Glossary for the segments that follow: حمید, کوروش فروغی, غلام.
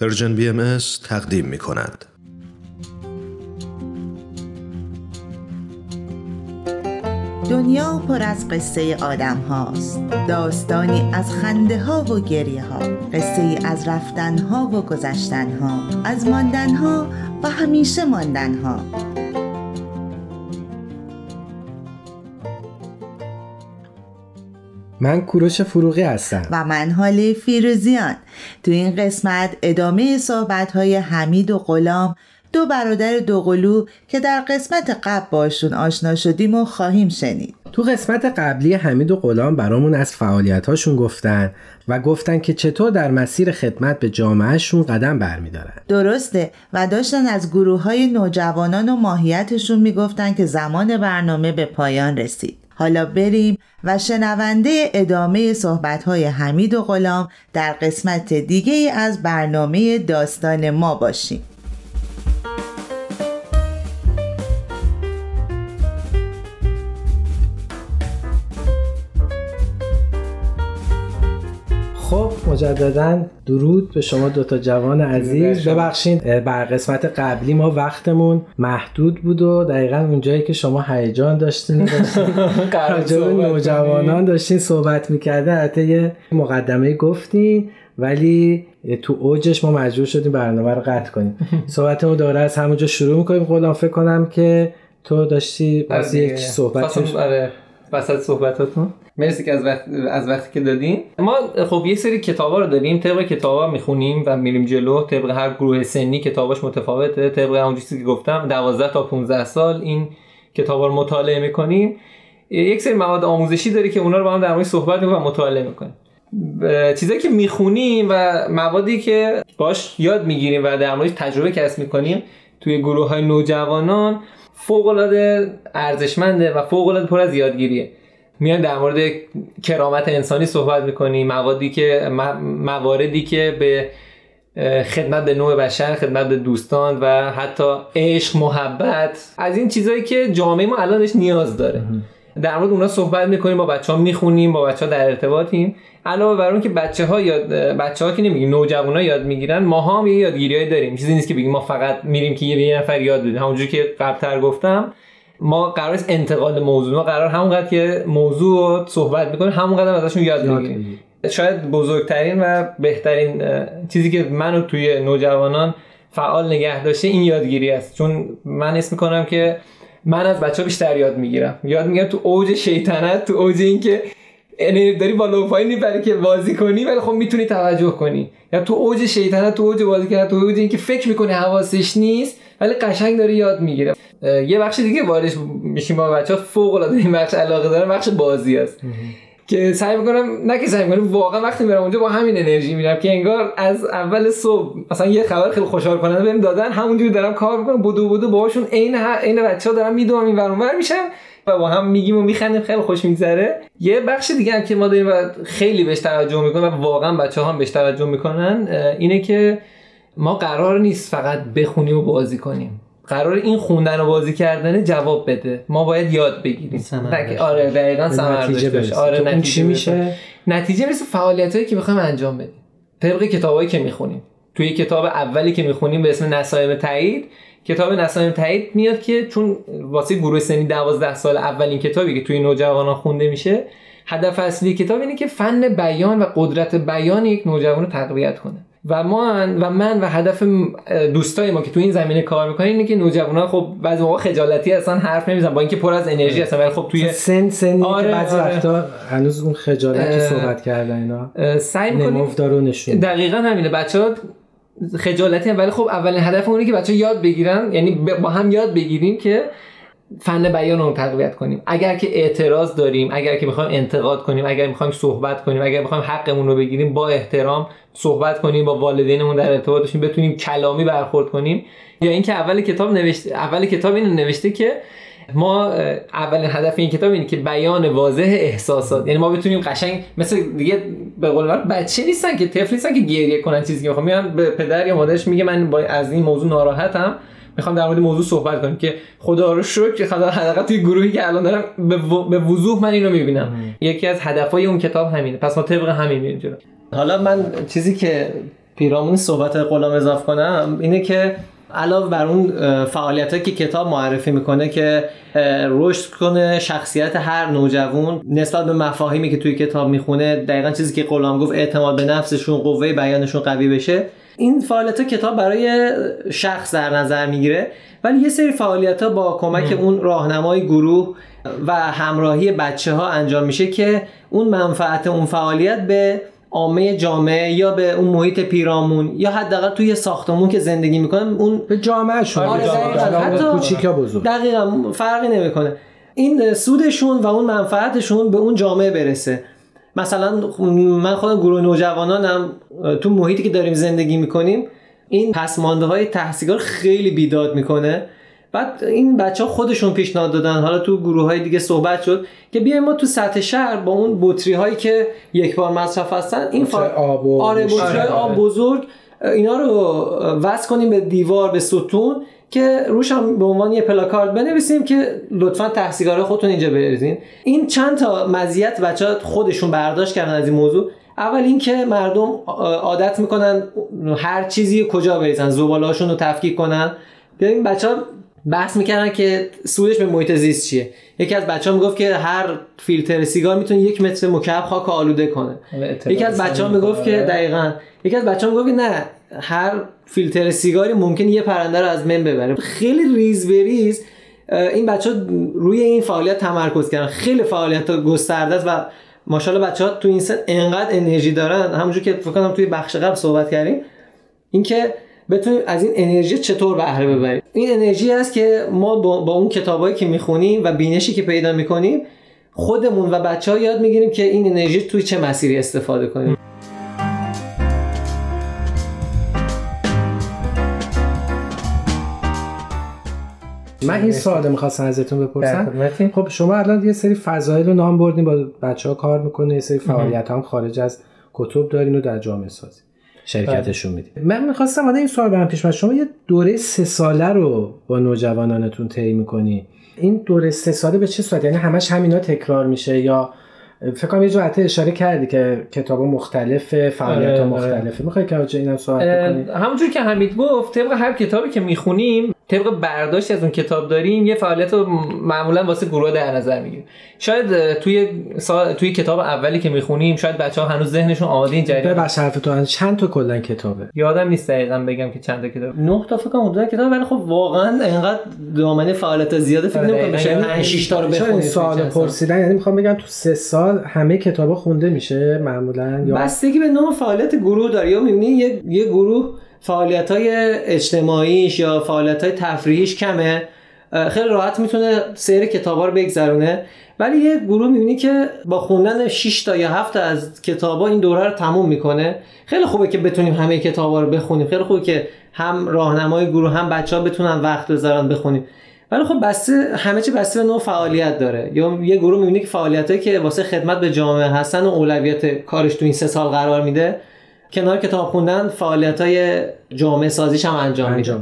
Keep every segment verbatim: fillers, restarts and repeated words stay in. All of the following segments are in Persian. پرژن بی ام اس تقدیم می کند. دنیا پر از قصه آدم هاست، داستانی از خنده ها و گریه ها، قصه ای از رفتن ها و گذشتن ها، از ماندن ها و همیشه ماندن ها. من کوروش فروغی هستم و من حالی فیروزیان. تو این قسمت ادامه صحبت‌های حمید و غلام، دو برادر دوقلو که در قسمت قبل باشون آشنا شدیم و خواهیم شنید. تو قسمت قبلی حمید و غلام برامون از فعالیت‌هاشون گفتن و گفتن که چطور در مسیر خدمت به جامعهشون قدم برمی‌دارن. درسته، و داشتن از گروه‌های نوجوانان و ماهیتشون میگفتن که زمان برنامه به پایان رسید. حالا بریم و شنونده ادامه صحبت‌های حمید و غلام در قسمت دیگه از برنامه داستان ما باشیم. خب مجدداً درود به شما دوتا جوان عزیز. ببخشید بر قسمت قبلی ما وقتمون محدود بود و دقیقاً اونجایی که شما هیجان داشتین راجع به نوجوانان داشتین صحبت میکردن، حتی یه مقدمه گفتین، ولی تو اوجش ما مجبور شدیم برنامه رو قطع کنیم. صحبتمون دوباره از همونجا شروع میکنیم. غلام فکر کنم که تو داشتی باز یک صحبت وسط صحبتاتون. مرسی که از وقت از وقتی که دادین. ما خب یه سری کتابا رو داریم، طبق کتابا میخونیم و میریم جلو. طبق هر گروه سنی کتاباش متفاوته. طبق اون چیزی که گفتم دوازده تا پانزده سال این کتابا رو مطالعه میکنیم. یک سری مواد آموزشی داره که اونا رو با هم در موردش صحبت میکنیم و مطالعه میکنیم. چیزایی که میخونیم و موادی که باش یاد میگیریم و در موردش تجربه کسب میکنیم توی گروهای نوجوانان فوق‌العاده ارزشمنده و فوق‌العاده پر از یادگیریه. میایم در مورد کرامت انسانی صحبت میکنیم، موادی که مواردی که به خدمت به نوع بشر، خدمت به دوستان و حتی عشق، محبت، از این چیزایی که جامعه ما الانش نیاز داره در مورد اونها صحبت میکنیم. با بچه‌ها میخونیم، با بچه‌ها در ارتباطیم. علاوه بر اون که بچه‌ها یاد بچه‌ها که نمیگیم، نوجوان‌ها یاد میگیرن، ماها هم یه یادگیریای داریم. چیزی نیست که بگیم ما فقط میریم که یه نفر یاد بده. همونجوری که قبل‌تر گفتم، ما قرار است انتقال موضوع، ما قرار همونقدر که موضوع صحبت میکنیم همونقدر ازشون یاد بگیریم. شاید بزرگترین و بهترین چیزی که منو توی نوجوانان فعال نگه داشته این یادگیری است، چون من حس می‌کنم که من از بچه‌ها بیشتر یاد میگیرم. یاد میگیرم تو اوج شیطنت، تو اوج اینکه یعنی داری بالا و پایین میپری که بازی کنی ولی خب میتونی توجه کنی، یا تو اوج شیطنت، تو اوج بازی کردن، تو اوج اینکه فکر میکنی حواسش نیست ولی قشنگ داره یاد میگیره. یه بخش دیگه واردش میشیم با بچه‌ها، فوق العاده این بخش علاقه داره، بخش بازی است که سعی میکنم نه که سعی میکنم واقعا وقتی میرم اونجا با همین انرژی میرم که انگار از اول صبح مثلا یه خبر خیلی خوشحال کننده بهم دادن، همونجوری دارم کار میکنم، بدو بدو باهاشون عین عین بچه‌ها دارم میدوام این ور اونور میشم و با هم میگیم و میخندیم، خیلی خوش میگذره. یه بخش دیگه هم که ما داریم و خیلی بهش توجه میکنیم و واقعا بچه‌ها هم بهش توجه میکنن اینه که ما قرار نیست فقط بخونیم و بازی کنیم، قرار این خوندن و بازی کردن جواب بده. ما باید یاد بگیریم. آره دقیقاً ثمر داشته. آره نتیجه, نتیجه میشه. نتیجه میشه فعالیتایی که بخوایم انجام بدیم. طبق کتابایی که میخونیم. توی کتاب اولی که میخونیم به اسم نسایم تایید، کتاب نسایم تایید میاد که چون واسه گروه سنی دوازده سال اولین کتابی که توی نوجوانان خونده میشه، هدف اصلی کتاب اینه که فن بیان و قدرت بیان یک نوجوان رو تقویت کنه. و من و من و هدف دوستای ما که تو این زمینه کار میکنن اینه که نوجوانان خب بعضی موقع خجالتی هستن، حرف نمیزنن با اینکه پر از انرژی هستن، ولی خب توی سن سنی آره، که بعضی وقتا آره. هنوز اون خجالتی صحبت کردن اینا سعی میکنن دقیقاً همینه. بچه‌ها خجالتی هم، ولی خب اولین هدف اونه که بچه‌ها یاد بگیرن، یعنی با هم یاد بگیریم که فن بیان رو تقویت کنیم. اگر که اعتراض داریم، اگر که میخوایم انتقاد کنیم، اگر میخوایم صحبت کنیم، اگر میخوایم حقمون رو بگیریم، با احترام صحبت کنیم، با والدینمون در ارتباط باشیم، بتونیم کلامی برخورد کنیم. یا اینکه اول کتاب نوشته، اول کتاب اینو نوشته که ما اولین هدف این کتاب اینه که بیان واضح احساسات، یعنی ما بتونیم قشنگ مثل دیگه به قول معروف بچه نیستن که طفل نیستن که گریه کنن چیزی که میخوام، میان به پدر یا مادرش میگه من از این موضوع ناراحتم، میخوام در مورد موضوع صحبت کنیم که خدا رو شکر خدا حداقل توی گروهی که الان دارم به وضوح من اینو میبینم. یکی از هدفهای اون کتاب همینه. پس ما طبق همین میریم جلو. حالا من چیزی که پیرامون صحبت غلام اضافه کنم اینه که علاوه بر اون فعالیتایی که کتاب معرفی میکنه که رشد کنه شخصیت هر نوجوان نسبت به مفاهیمی که توی کتاب میخونه، دقیقاً چیزی که غلام گفت، اعتماد به نفسشون، قوه بیانشون قوی بشه، این فعالیت‌ها کتاب برای شخص در نظر میگیره، ولی یه سری فعالیت‌ها با کمک ام. اون راهنمای گروه و همراهی بچه‌ها انجام میشه که اون منفعت اون فعالیت به عامه جامعه یا به اون محیط پیرامون یا حداقل توی ساختمون که زندگی میکنن اون به جامعه شون کوچیکا بزرگ دقیقاً فرقی نمیکنه، این سودشون و اون منفعتشون به اون جامعه برسه. مثلا من خودم گروه نوجوانانم تو محیطی که داریم زندگی میکنیم این پسمانده‌های تحصیلگار خیلی بیداد میکنه. بعد این بچه‌ها خودشون پیشنهاد دادن، حالا تو گروه‌های دیگه صحبت شد که بیایم ما تو سطح شهر با اون بطری‌هایی که یک بار مصرف هستن، این فا... آب و... آره بطری‌های آب بزرگ، اینا رو وصل کنیم به دیوار، به ستون که روش هم به عنوان یه پلاکارد بنویسیم که لطفاً تحصیلگارای خودتون اینجا بریزین. این چند تا مزیت بچه‌ها خودشون برداشت کردن از این موضوع. اول اینکه مردم عادت می‌کنن هر چیزی کجا بریزن، زباله‌هاشون رو تفکیک کنن. ببین بچه‌ها بحث میکردن که سودش به محیط زیست چیه. یکی از بچه‌ها میگفت که هر فیلتر سیگار میتونه یک متر مکعب خاک آلوده کنه. یکی از بچه‌ها میگفت که دقیقاً، یکی از بچه‌ها میگفت نه، هر فیلتر سیگاری ممکنه یه پرنده رو از من ببره. خیلی ریز بریز این بچه‌ها روی این فعالیت تمرکز کردن. خیلی فعالیت‌ها گسترده است و ماشاءالله بچه‌ها تو این سن انقدر انرژی دارن، همونجوری که فکر کنم توی بخش قبل صحبت کردیم، اینکه بتونیم از این انرژی چطور بهره ببریم. این انرژی است که ما با, با اون کتابایی که میخونیم و بینشی که پیدا میکنیم خودمون و بچه‌ها یاد میگیریم که این انرژی توی چه مسیری استفاده کنیم. من این سوالو می‌خواستم ازتون بپرسم. خب شما الان یه سری فضایل رو نام بردین، با بچه‌ها کار میکنه، یه سری فعالیت‌ها هم خارج از کتب دارین و در جامعه سازی شرکتشون میدید. من میخواستم حالا این سوال برام پیش اومد، شما یه دوره سه ساله رو با نوجوانانتون طی میکنی، این دوره سه ساله به چه صورت؟ یعنی همش همینا تکرار میشه یا فکر کنم یه جوری اشاره کردی که کتابا مختلفه، فعالیت‌ها مختلفه، میخوای که راجع اینم صحبت کنی؟ همونجوری که حمید گفت طبق هر کتابی که میخونیم، طبق برداشت از اون کتاب داریم یه فعالیت رو معمولا واسه گروه در نظر میگیریم. شاید توی سا... توی کتاب اولی که میخونیم شاید بچه‌ها هنوز ذهنشون آماده این جریان به بحث حرف تو چند تا کلا کتابه یادم نیست دقیقاً بگم که چند تا کتاب، نه تا فکر کنم کتاب، ولی خب واقعا اینقدر دامنه فعالیت زیاده فکر نمی‌کنم بشه پنج شش تا رو بخونیم. سوال پرسیدن یعنی میخوام بگم تو سه سال همه کتابا خونده میشه معمولا یا بستگی به نوع فعالیت گروه داره، یا می‌بینی یه یه گروه فعالیت‌های اجتماعیش یا فعالیت‌های تفریحیش کمه، خیلی راحت میتونه سیر کتاب‌ها رو بگذرونه، ولی یه گروه می‌بینی که با خوندن شش تا یا هفت تا از کتاب‌ها این دوره رو تموم می‌کنه. خیلی خوبه که بتونیم همه کتاب‌ها رو بخونیم، خیلی خوبه که هم راهنمای گروه هم بچه‌ها بتونن وقت بذارن بخونیم، ولی خب بسته همه چی بسته به نوع فعالیت داره. یا یه گروه می‌بینی که فعالیتایی که واسه خدمت به جامعه هستن و اولویت کارش تو این سه سال قرار میده، کنار کتاب خوندن فعالیت‌های جامعه سازیش هم انجام میده.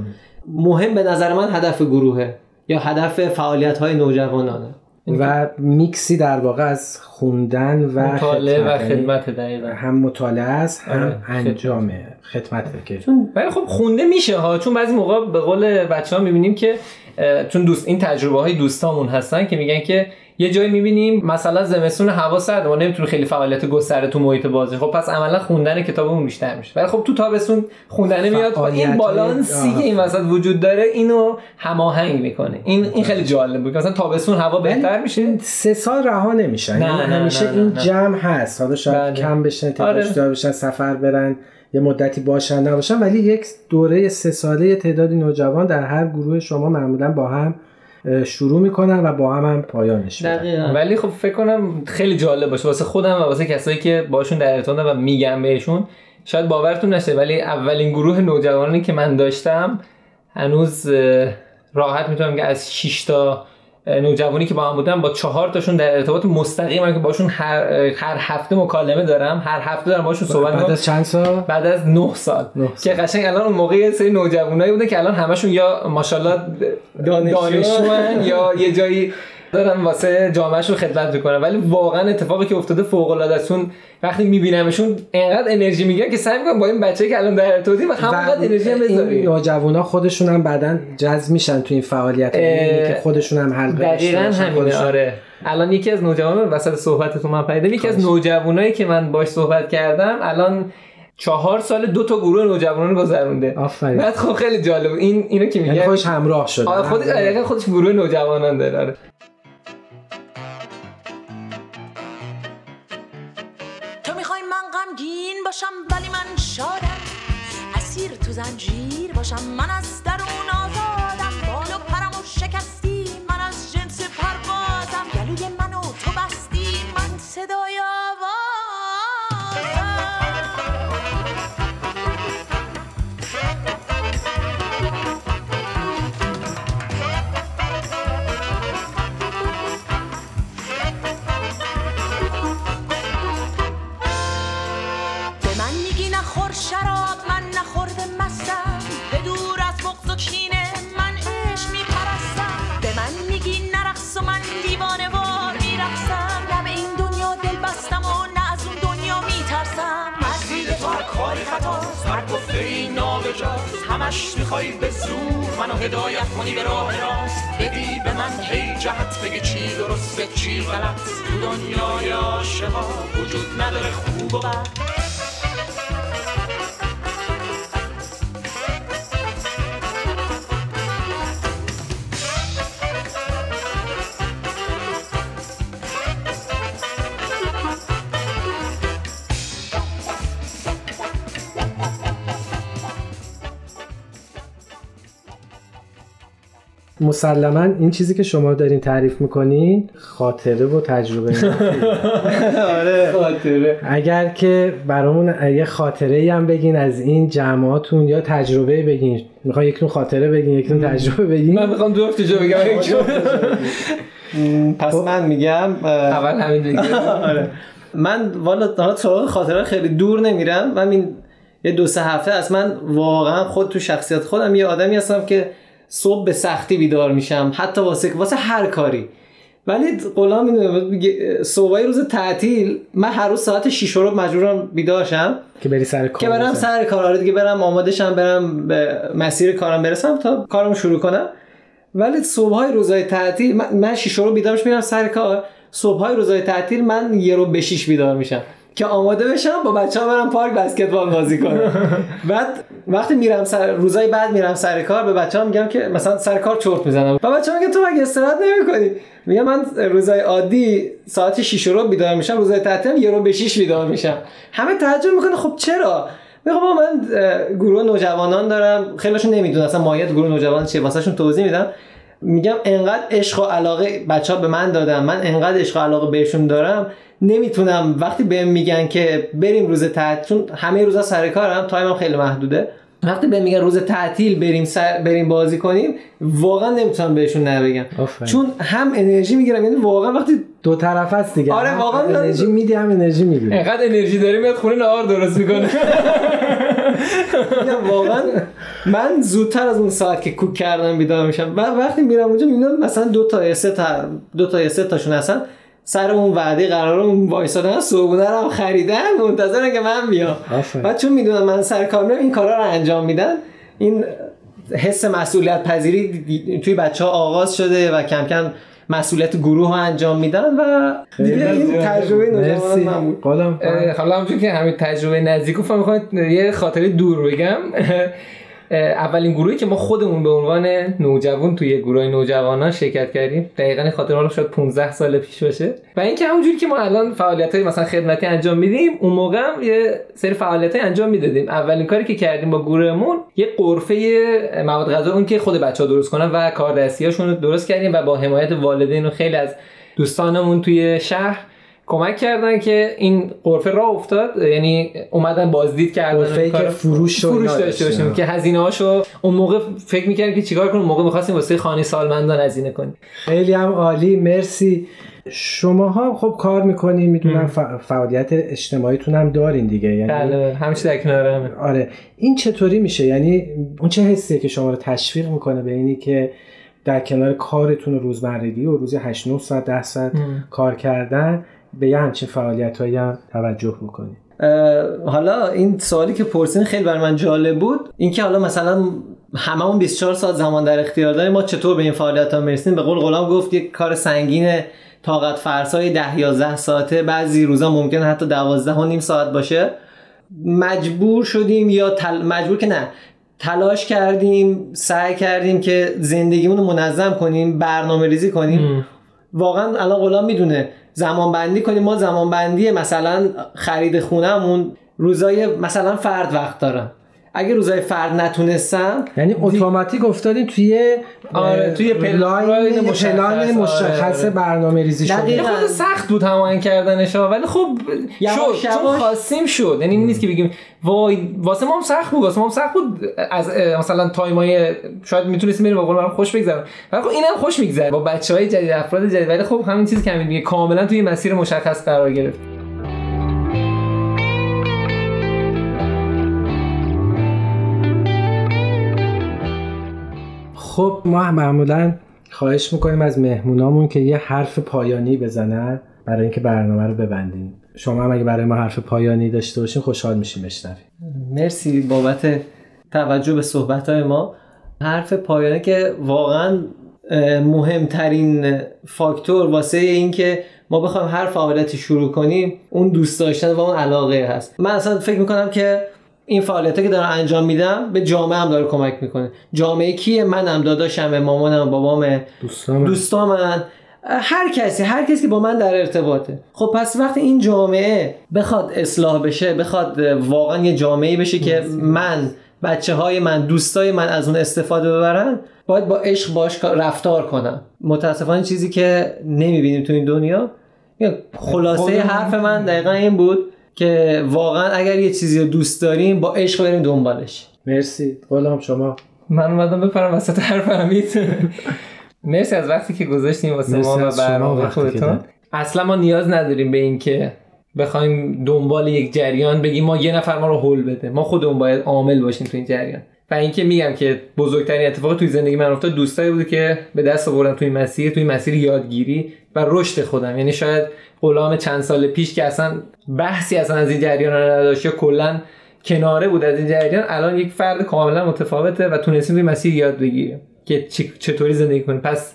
مهم به نظر من هدف گروهه یا هدف فعالیت‌های نوجوانانه و میکسی در واقع از خوندن و مطالعه و خدمت، دقیقاً هم مطالعه است هم انجامه خدمته که چون ولی خب خونده میشه ها، چون بعضی موقع به قول بچه‌ها می‌بینیم که چون دوست این تجربه‌های دوستامون هستن که میگن که یه جایی می‌بینیم مثلا زمستون هوا سرده ما نمیتونه خیلی فعالیت گسترده تو محیط بازی، خب پس عملا خوندن کتابمون بیشتر میشه، ولی خب تو تابستون خوندنه میاد. این بالانسی که این وسط وجود داره اینو هماهنگ میکنه، این این خیلی جالب بود. مثلا تابستون هوا بهتر میشه، سه سال رها نمیشن، همیشه این جمع هست، حالا شاید کم بشن، تعدادش دار بشن، سفر برن، یه مدتی باشن نباشن، ولی یک دوره سه ساله تعدادی نوجوان در هر گروه شما معمولا با هم شروع میکنن و با هم هم پایانش میدن. ولی خب فکر کنم خیلی جالب باشه واسه خودم و واسه کسایی که باشون در ارتباطن و میگم بهشون، شاید باورتون نشه ولی اولین گروه نوجوانانی که من داشتم هنوز راحت میتونم که از شش تا نوجوانی که با هم بودم با چهار تاشون در ارتباط مستقیمم که باشون هر هر هفته مکالمه دارم، هر هفته دارم باشون صحبت می‌کنم. بعد از چند سال؟ بعد از نه سال, نه سال. که قشنگ الان موقع سری نوجوانایی بوده که الان همشون یا ماشاءالله دانشجوان یا یه جایی دارن واسه جامعهشون خدمت میکنن، ولی واقعا اتفاقی که افتاده فوق العاده است. وقتی میبینمشون انقدر انرژی میگیرن که سعی میکنن با این بچه‌ای که الان در ارتباطی و همونقدر انرژی هم بذارن. نوجوانا خودشون هم بعدن جذب میشن تو این فعالیت‌ها، میبینی که خودشون هم حلقه دقیقاً همینه. آره الان یکی از نوجوانان وسط صحبتتون من پیدا، یکی از نوجوانایی که من باهاش صحبت کردم الان چهار سال دو تا گروه نوجوانان رو گذرونده. آفرین. بعد خب خیلی جالب این اینو که میگه خودش همراه شده. آره خودش دقیقاً خودش گروه نوجوانان داره. ولی من شادم، اسیر تو زنجیر باشم، من از درون آزادم، بالو پرمو شکستی، من از جنس پروازم، گلوی منو تو بستی، من صدای همش میخوایی به زور منو هدایت کنی به راه راست، بگی به من هی جهت، بگی چی درسته چی غلط، تو دنیای عاشقا وجود نداره خوب و بد. مسلماً این چیزی که شما دارین تعریف میکنین خاطره و تجربه. آره خاطره. اگر که برامون یه خاطره‌ای هم بگین از این جماعتون یا تجربه بگین. میخوای یکتون خاطره بگین یکتون تجربه بگین؟ من میخوام دو تا جا بگم. پس من میگم اول همین دیگه. آره من والا حالا سراغ خاطره خیلی دور نمیرم و همین یه دو سه هفته از من واقعا خود تو شخصیت خودم یه آدمی هستم که صبح به سختی بیدار میشم حتی واسه واسه هر کاری، ولی غلام میگه صبح روز تعطیل من هر روز ساعت شش و ربع مجبورم بیدار شم که بری سر کار، که برم سر کار دیگه، برم آماده شم، برم به مسیر کارم برسم تا کارم شروع کنم. ولی صبح‌های روزهای تعطیل من شش و ربع بیدار میشم میرم سر کار. صبح‌های روزهای تعطیل من یه رو به شش بیدار میشم که آماده بشم با بچه‌ها برم پارک بسکتبال بازی کنم. بعد وقتی میرم سر روزای بعد میرم سر کار به بچه‌ها میگم که مثلا سر کار چرت میزنم و بچه‌ها میگن تو مگه استراحت نمی‌کنی؟ میگم من روزای عادی ساعت شش رو بیدار میشم، روزای تعطیل یه رو به شش بیدار میشم. همه تعجب میکنه خب چرا؟ میگم بابا من گروه نوجوانان دارم، خیلیشون نمیدونن اصلا ماهیت گروه نوجوانان چیه، واسهشون توضیح میدم. میگم انقدر عشق و علاقه بچه‌ها به من دادن، من انقدر عشق و علاقه بهشون دارم نمیتونم. وقتی بهم میگن که بریم روز تعطیل، چون همه روزا سر کارم، تایمم خیلی محدوده، وقتی بهم میگن روز تعطیل بریم سر... بریم بازی کنیم، واقعا نمیتونم بهشون نه بگم. چون هم انرژی میگیرم، یعنی واقعا وقتی دو طرف است دیگه. آره واقعا انرژی میدی، هم انرژی میگیری. انقدر انرژی داری میاد خونه نهار درست میکنه. نه واقعا من زودتر از اون ساعت که کوک کردم بیدار میشم و وقتی میرم اونجا میبینم مثلا دو تا یا سه تا دو تا یا سه تاشون هستن سر اون وعده قرارمون وایسادن، صبحونه رو خریدن منتظرن که من بیام. و چون میدونن من سر کارم این کارا رو انجام میدن، این حس مسئولیت پذیری توی بچه‌ها آغاز شده و کم کم مسئولیت گروه ها انجام میدن و دیگه این تجربه نوجوان من بود. حالا همچون که همین تجربه نزدیک گفتم، میخوام یه خاطره دور بگم. اولین گروهی که ما خودمون به عنوان نوجوان توی گروه نوجوانان شرکت کردیم، دقیقاً خاطره حالا شاید پانزده سال پیش باشه. و اینکه همونجوری که ما الان فعالیت‌های مثلا خدمتی انجام میدیم، اون موقع هم یه سری فعالیت‌های انجام میدادیم. اولین کاری که کردیم با گروهمون یه قرفه مواد غذا اون که خود بچه‌ها درست کنن و کاردستی‌هاشون رو درست کردیم و با حمایت والدین و خیلی از دوستانمون توی شهر کمک کردن که این قرفه راه افتاد. یعنی اومدن بازدید کردن قرفه‌ای که فروش شد، فروش داشته باشیم که هزینه‌هاشو اون موقع فکر می‌کردیم که چیکار کنیم. موقع می‌خواستیم واسه خانه سالمندان هزینه کنیم. خیلی هم عالی، مرسی. شماها خب کار می‌کنین، می‌دونم فعالیت اجتماعیتون هم دارین دیگه، یعنی بله همیشه در کنارمه. آره این چطوری میشه؟ یعنی اون چه حسیه که شما رو تشویق می‌کنه به اینی که در کنار کارتون روزمرگی و روزی هشت نه ساعت ده ساعت کار کردن به یه همچین فعالیت‌هایی هم توجه بکنید. حالا این سوالی که پرسین خیلی بر من جالب بود، اینکه حالا مثلا هممون بیست و چهار ساعت زمان در اختیار داریم، ما چطور به این فعالیت‌ها میرسیم؟ به قول غلام گفت یک کار سنگینه، طاقت فرسای ده یازده ساعته، بعضی روزا ممکن حتی دوازده و نیم ساعت باشه. مجبور شدیم یا تل... مجبور که نه تلاش کردیم، سعی کردیم که زندگیمون رو منظم کنیم، برنامه ریزی کنیم. ام. واقعا الان غلام میدونه زمان بندی کنیم. ما زمان بندی مثلا خرید خونهمون روزای مثلا فرد وقت دارم، اگه روزای فرد نتونستم یعنی اتوماتیک افتادیم توی آره توی پلان مشخص, مشخص آره. برنامه ریزی شد. دقیقاً خود سخت بود همان کردنش، ولی خب شد چون خواستیم شد. یعنی نیست که بگیم وای واسه ما هم سخت بود، واسه ما هم سخت بود از مثلا تایمای شاید میتونستیم بریم واقعا خوش بگذره، ولی خب اینم خوش میگذره با بچهای جدید، افراد جدید، ولی خب همین چیزی که همین میگه کاملا توی مسیر مشخص قرار گرفت. خب ما معمولا خواهش میکنیم از مهمونامون که یه حرف پایانی بزنن برای اینکه برنامه رو ببندیم. شما هم اگه برای ما حرف پایانی داشته باشین خوشحال میشیم بشنویم. مرسی بابت توجه به صحبت‌های ما. حرف پایانی که واقعا مهمترین فاکتور واسه این که ما بخوایم هر فعالیتی شروع کنیم اون دوست داشتن و اون علاقه هست. من اصلا فکر میکنم که این فعالیتی که دارم انجام میدم به جامعه هم داره کمک میکنه. جامعه کیه؟ منم، داداشمه، مامانم، بابامه، دوستامن، دوستامن، هر کسی، هر کسی که با من در ارتباطه. خب پس وقتی این جامعه بخواد اصلاح بشه، بخواد واقعا یه جامعه‌ای بشه که من، بچه‌های من، دوستای من از اون استفاده ببرن، باید با عشق باش رفتار کنم. متاسفانه چیزی که نمیبینیم تو این دنیا. خلاصه حرف من دقیقاً این بود که واقعا اگر یه چیزی رو دوست داریم با عشق بریم دنبالش. مرسی غلام. شما من اومدم بپرم وسط حرف حمید. مرسی از وقتی که گذاشتیم واسه ما و برنامه خودتون. اصلا ما نیاز نداریم به این که بخوایم دنبال یک جریان بگیم ما یه نفر ما رو هول بده، ما خودمون باید عامل باشیم تو این جریان. و اینکه میگم که بزرگترین اتفاق توی زندگی من افتاد دوستایی بود که به دست آوردم توی مسیر، توی مسیر یادگیری و رشد خودم. یعنی شاید غلام چند سال پیش که اصلا بحثی اصلا از این جریان نداشت یا کلا کناره بود از این جریان، الان یک فرد کاملا متفاوته و تونستیم توی مسیر یاد بگیریم که چطوری زندگی کنیم. پس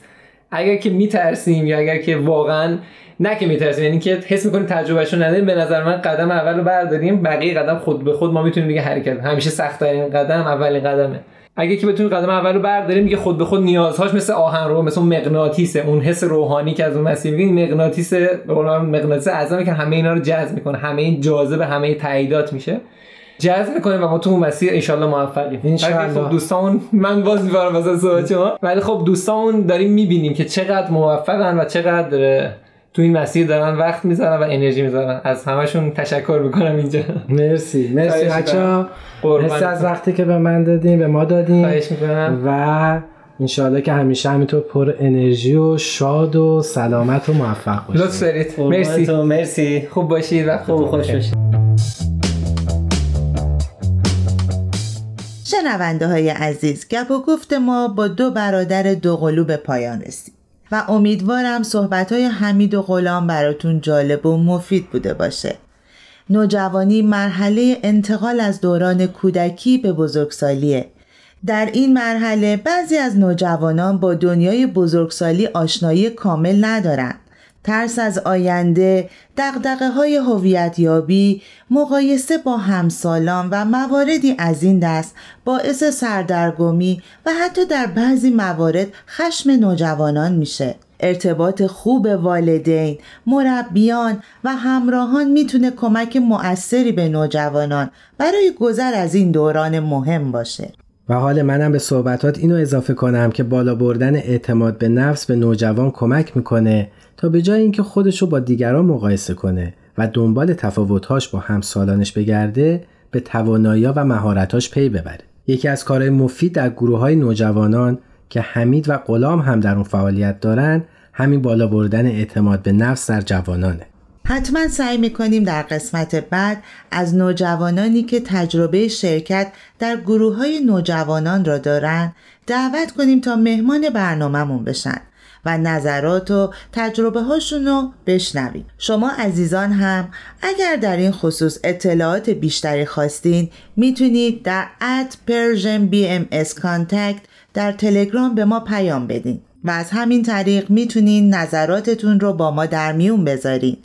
اگر که میترسیم یا اگر که واقعا نه که میترسیم، یعنی که حس میکنیم تجربهشو نداریم، به نظر من قدم اول رو برداریم، بقیه قدم خود به خود ما میتونیم دیگه حرکت. همیشه سخت ترین قدم اولین قدمه. اگه که بتونیم قدم اول رو برداریم دیگه خود به خود نیازهاش مثل آهن رو، مثل مغناطیسه، اون حس روحانی که از اون مسیر میگیم مغناطیس، به قول من مغناطیس اعظمی که همه اینا رو جذب میکنه، همه این جاذبه، همه این تاییدات میشه جذب میکنه و ما تو اون مسیر ان شاء الله موفقیم. ان شاء الله دوستامون، من باز میبرم مثلا صحبت شما، ولی خب دوستامون داریم میبینیم که چقدر موفقن و چقدر تو این مسیر دارن وقت میذارن و انرژی میذارن. از همشون تشکر میکنم اینجا. مرسی مرسی بچا، مرسی از وقتی که به من دادین، به ما دادین. خواهش میکنم و ان شاءالله که همیشه همینطور پر انرژی و شاد و سلامت و موفق باشید. لطف دارید. مرسی مرسی. خوب باشید و خوب خوش باشید. شنونده های عزیز، گپ و گفت ما با دو برادر دوقلو به پایان رسید و امیدوارم صحبت های حمید و غلام براتون جالب و مفید بوده باشه. نوجوانی مرحله انتقال از دوران کودکی به بزرگسالیه. در این مرحله بعضی از نوجوانان با دنیای بزرگسالی آشنایی کامل ندارن. ترس از آینده، دغدغه‌های هویت‌یابی، مقایسه با همسالان و مواردی از این دست باعث سردرگمی و حتی در بعضی موارد خشم نوجوانان میشه. ارتباط خوب والدین، مربیان و همراهان میتونه کمک مؤثری به نوجوانان برای گذر از این دوران مهم باشه. و حال منم به صحبتات اینو اضافه کنم که بالا بردن اعتماد به نفس به نوجوان کمک میکنه تا به جای اینکه خودشو با دیگران مقایسه کنه و دنبال تفاوت‌هاش با همسالانش بگرده، به توانایی‌ها و مهارت‌هاش پی ببره. یکی از کارهای مفید در گروه‌های نوجوانان که حمید و غلام هم در اون فعالیت دارن، همین بالا بردن اعتماد به نفس در جوانانه. حتما سعی میکنیم در قسمت بعد از نوجوانانی که تجربه شرکت در گروه‌های نوجوانان را دارند دعوت کنیم تا مهمان برنامه‌مون بشن و نظرات و تجربه هاشون رو بشنویم. شما عزیزان هم اگر در این خصوص اطلاعات بیشتری خواستین میتونید در ات پرژن بی ام اس کانتکت در تلگرام به ما پیام بدین و از همین طریق میتونین نظراتتون رو با ما در میون بذارین.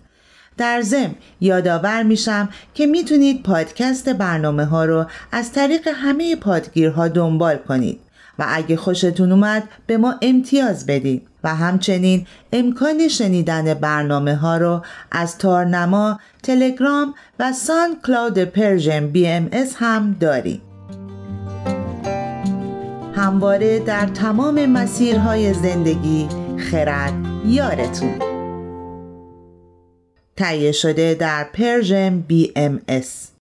در ضمن یادآور میشم که میتونید پادکست برنامه ها رو از طریق همه پادگیرها دنبال کنید و اگه خوشتون اومد به ما امتیاز بدین و همچنین امکان شنیدن برنامه ها رو از تارنما، تلگرام و ساند کلاود پرژن بی ام اس هم داریم. همواره در تمام مسیرهای زندگی خرد یارتون. تهیه شده در پرژن بی ام اس.